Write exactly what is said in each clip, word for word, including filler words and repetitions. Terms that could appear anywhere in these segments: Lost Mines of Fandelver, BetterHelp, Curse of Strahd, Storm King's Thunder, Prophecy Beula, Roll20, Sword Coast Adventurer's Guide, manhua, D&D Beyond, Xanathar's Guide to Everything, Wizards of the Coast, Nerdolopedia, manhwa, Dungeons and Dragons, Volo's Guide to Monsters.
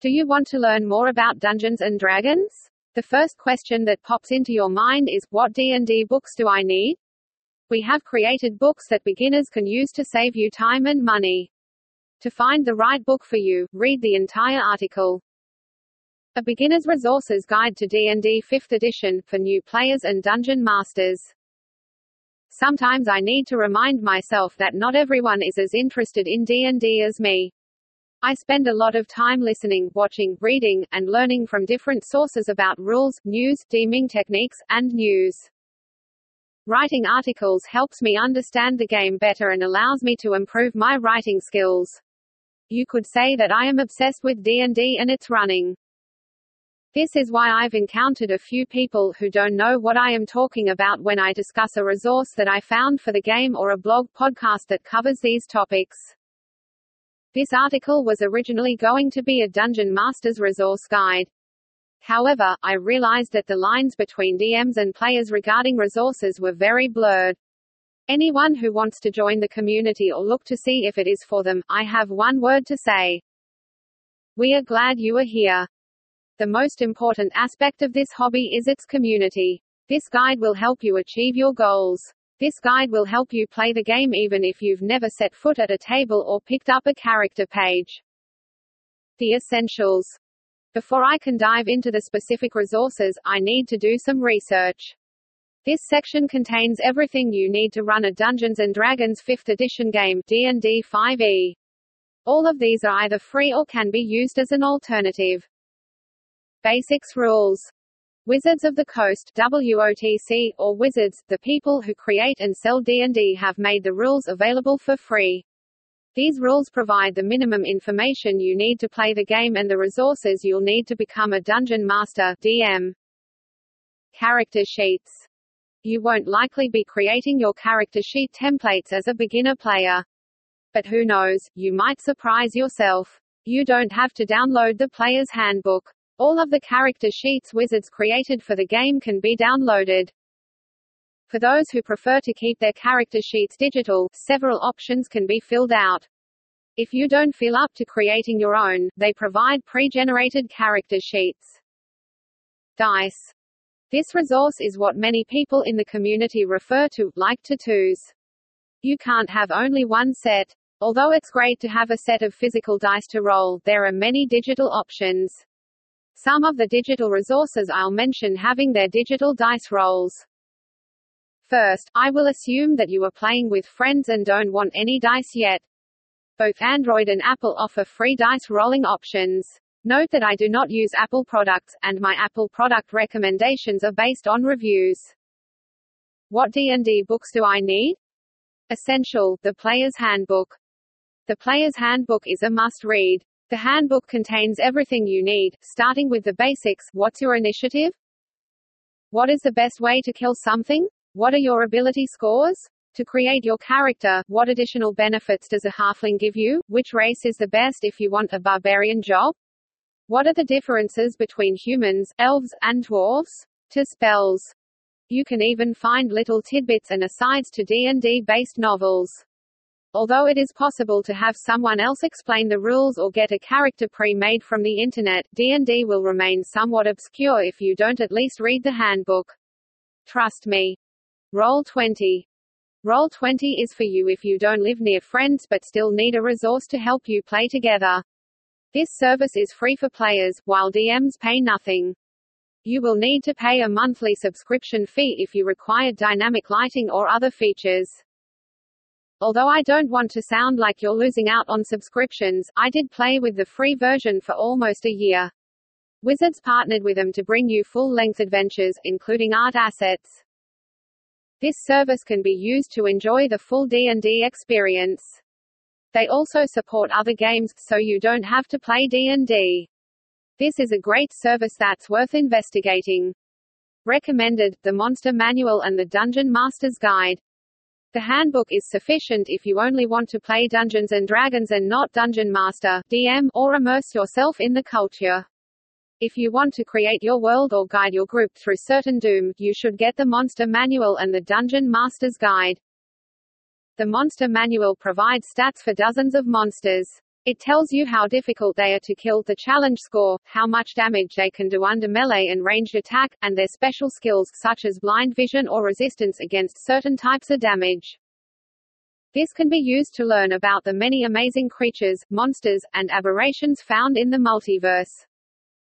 Do you want to learn more about Dungeons and Dragons? The first question that pops into your mind is, what D and D books do I need? We have created books that beginners can use to save you time and money. To find the right book for you, read the entire article. A Beginner's Resources Guide to D and D fifth Edition, for new players and dungeon masters. Sometimes I need to remind myself that not everyone is as interested in D and D as me. I spend a lot of time listening, watching, reading, and learning from different sources about rules, news, deeming techniques, and news. Writing articles helps me understand the game better and allows me to improve my writing skills. You could say that I am obsessed with D and D and its running. This is why I've encountered a few people who don't know what I am talking about when I discuss a resource that I found for the game or a blog podcast that covers these topics. This article was originally going to be a Dungeon Master's Resource Guide. However, I realized that the lines between D Ms and players regarding resources were very blurred. Anyone who wants to join the community or look to see if it is for them, I have one word to say. We are glad you are here. The most important aspect of this hobby is its community. This guide will help you achieve your goals. This guide will help you play the game even if you've never set foot at a table or picked up a character page. The essentials. Before I can dive into the specific resources, I need to do some research. This section contains everything you need to run a Dungeons and Dragons fifth edition game, D and D five E. All of these are either free or can be used as an alternative. Basics rules. Wizards of the Coast, W O T C, or Wizards, the people who create and sell D and D, have made the rules available for free. These rules provide the minimum information you need to play the game and the resources you'll need to become a Dungeon Master, D M. Character sheets. You won't likely be creating your character sheet templates as a beginner player. But who knows, you might surprise yourself. You don't have to download the player's handbook. All of the character sheets Wizards created for the game can be downloaded. For those who prefer to keep their character sheets digital, several options can be filled out. If you don't feel up to creating your own, they provide pre-generated character sheets. Dice. This resource is what many people in the community refer to, like tattoos. You can't have only one set. Although it's great to have a set of physical dice to roll, there are many digital options. Some of the digital resources I'll mention having their digital dice rolls. First, I will assume that you are playing with friends and don't want any dice yet. Both Android and Apple offer free dice rolling options. Note that I do not use Apple products, and my Apple product recommendations are based on reviews. What D and D books do I need? Essential, the Player's Handbook. The Player's Handbook is a must-read. The handbook contains everything you need, starting with the basics. What's your initiative? What is the best way to kill something? What are your ability scores? To create your character, what additional benefits does a halfling give you? Which race is the best if you want a barbarian job? What are the differences between humans, elves, and dwarves? To spells. You can even find little tidbits and asides to D and D-based novels. Although it is possible to have someone else explain the rules or get a character pre-made from the internet, D and D will remain somewhat obscure if you don't at least read the handbook. Trust me. Roll twenty. Roll twenty is for you if you don't live near friends but still need a resource to help you play together. This service is free for players, while D Ms pay nothing. You will need to pay a monthly subscription fee if you require dynamic lighting or other features. Although I don't want to sound like you're losing out on subscriptions, I did play with the free version for almost a year. Wizards partnered with them to bring you full-length adventures, including art assets. This service can be used to enjoy the full D and D experience. They also support other games, so you don't have to play D and D. This is a great service that's worth investigating. Recommended, the Monster Manual and the Dungeon Master's Guide. The handbook is sufficient if you only want to play Dungeons and Dragons and not Dungeon Master, D M, or immerse yourself in the culture. If you want to create your world or guide your group through certain doom, you should get the Monster Manual and the Dungeon Master's Guide. The Monster Manual provides stats for dozens of monsters. It tells you how difficult they are to kill, the challenge score, how much damage they can do under melee and ranged attack, and their special skills such as blind vision or resistance against certain types of damage. This can be used to learn about the many amazing creatures, monsters, and aberrations found in the multiverse.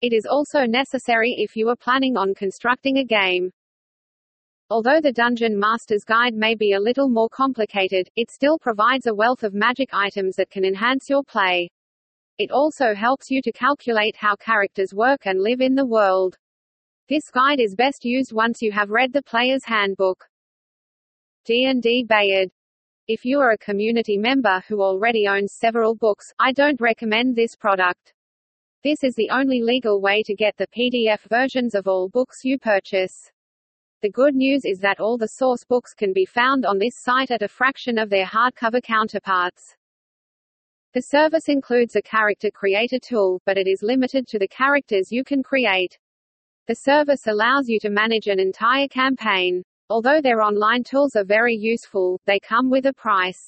It is also necessary if you are planning on constructing a game. Although the Dungeon Master's Guide may be a little more complicated, it still provides a wealth of magic items that can enhance your play. It also helps you to calculate how characters work and live in the world. This guide is best used once you have read the player's handbook. D and D Beyond. If you are a community member who already owns several books, I don't recommend this product. This is the only legal way to get the P D F versions of all books you purchase. The good news is that all the source books can be found on this site at a fraction of their hardcover counterparts. The service includes a character creator tool, but it is limited to the characters you can create. The service allows you to manage an entire campaign. Although their online tools are very useful, they come with a price.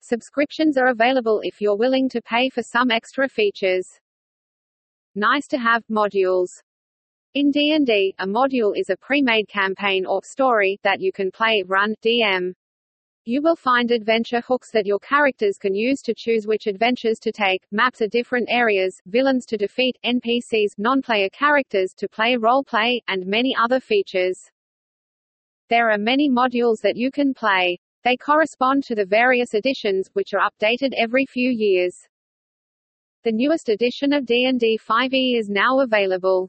Subscriptions are available if you're willing to pay for some extra features. Nice to have modules. In D and D, a module is a pre-made campaign or story that you can play, run, D M. You will find adventure hooks that your characters can use to choose which adventures to take, maps of different areas, villains to defeat, N P Cs, non-player characters to play role-play, and many other features. There are many modules that you can play. They correspond to the various editions, which are updated every few years. The newest edition of D and D five E is now available.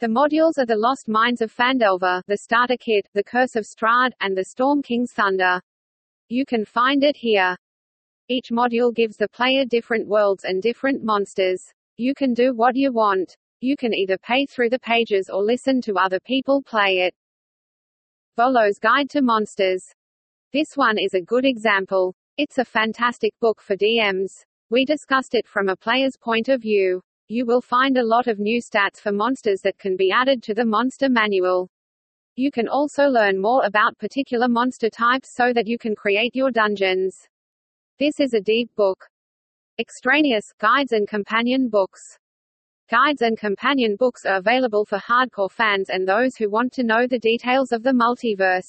The modules are the Lost Mines of Fandelver, the Starter Kit, the Curse of Strahd, and the Storm King's Thunder. You can find it here. Each module gives the player different worlds and different monsters. You can do what you want. You can either pay through the pages or listen to other people play it. Volo's Guide to Monsters. This one is a good example. It's a fantastic book for D Ms. We discussed it from a player's point of view. You will find a lot of new stats for monsters that can be added to the monster manual. You can also learn more about particular monster types so that you can create your dungeons. This is a deep book. Extraneous, Guides and Companion Books. Guides and companion books are available for hardcore fans and those who want to know the details of the multiverse.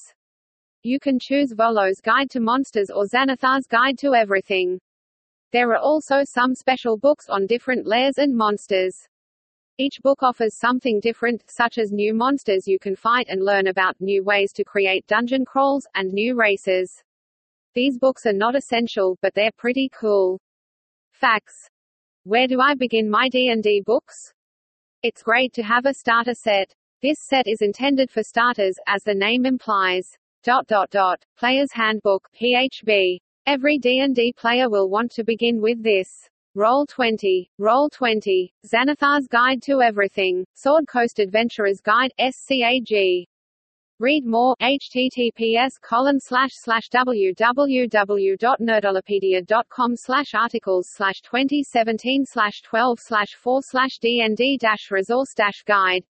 You can choose Volo's Guide to Monsters or Xanathar's Guide to Everything. There are also some special books on different lairs and monsters. Each book offers something different, such as new monsters you can fight and learn about, new ways to create dungeon crawls, and new races. These books are not essential, but they're pretty cool. Facts. Where do I begin my D and D books? It's great to have a starter set. This set is intended for starters, as the name implies. Dot dot dot. Player's Handbook, P H B. Every D and D player will want to begin with this. Roll twenty, Roll twenty, Xanathar's Guide to Everything, Sword Coast Adventurer's Guide, S C A G. Read more, h t t p s colon slash slash w w w dot nerdolopedia dot com slash articles slash twenty seventeen slash twelve slash four slash d n d dash resource dash guide.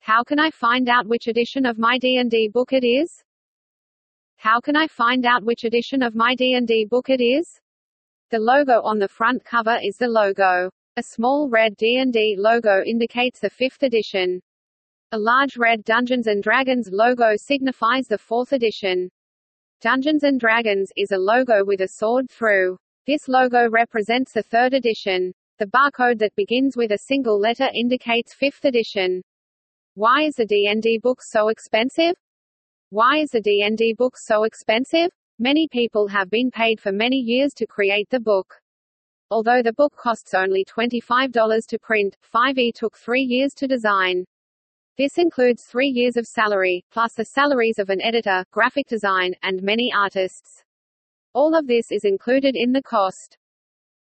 How can I find out which edition of my D and D book it is? How can I find out which edition of my D and D book it is? The logo on the front cover is the logo. A small red D and D logo indicates the fifth edition. A large red Dungeons and Dragons logo signifies the fourth edition. Dungeons and Dragons is a logo with a sword through. This logo represents the third edition. The barcode that begins with a single letter indicates fifth edition. Why is the D and D book so expensive? Why is the D and D book so expensive? Many people have been paid for many years to create the book. Although the book costs only twenty-five dollars to print, five E took three years to design. This includes three years of salary, plus the salaries of an editor, graphic design, and many artists. All of this is included in the cost.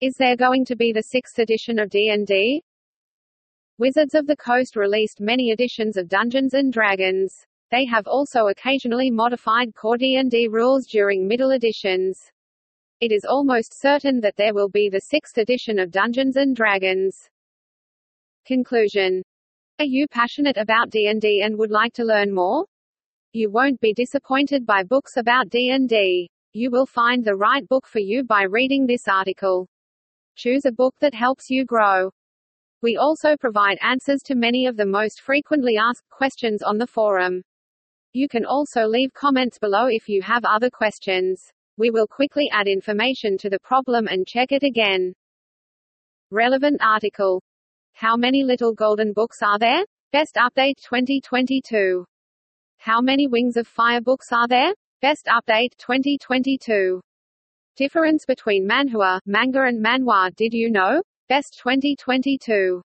Is there going to be the sixth edition of D and D? Wizards of the Coast released many editions of Dungeons and Dragons. They have also occasionally modified core D and D rules during middle editions. It is almost certain that there will be the sixth edition of Dungeons and Dragons. Conclusion. Are you passionate about D and D and would like to learn more? You won't be disappointed by books about D and D. You will find the right book for you by reading this article. Choose a book that helps you grow. We also provide answers to many of the most frequently asked questions on the forum. You can also leave comments below if you have other questions. We will quickly add information to the problem and check it again. Relevant article. How many little golden books are there? Best update twenty twenty-two. How many Wings of Fire books are there? Best update twenty twenty-two. Difference between manhua, manga and manhwa, did you know? Best twenty twenty-two.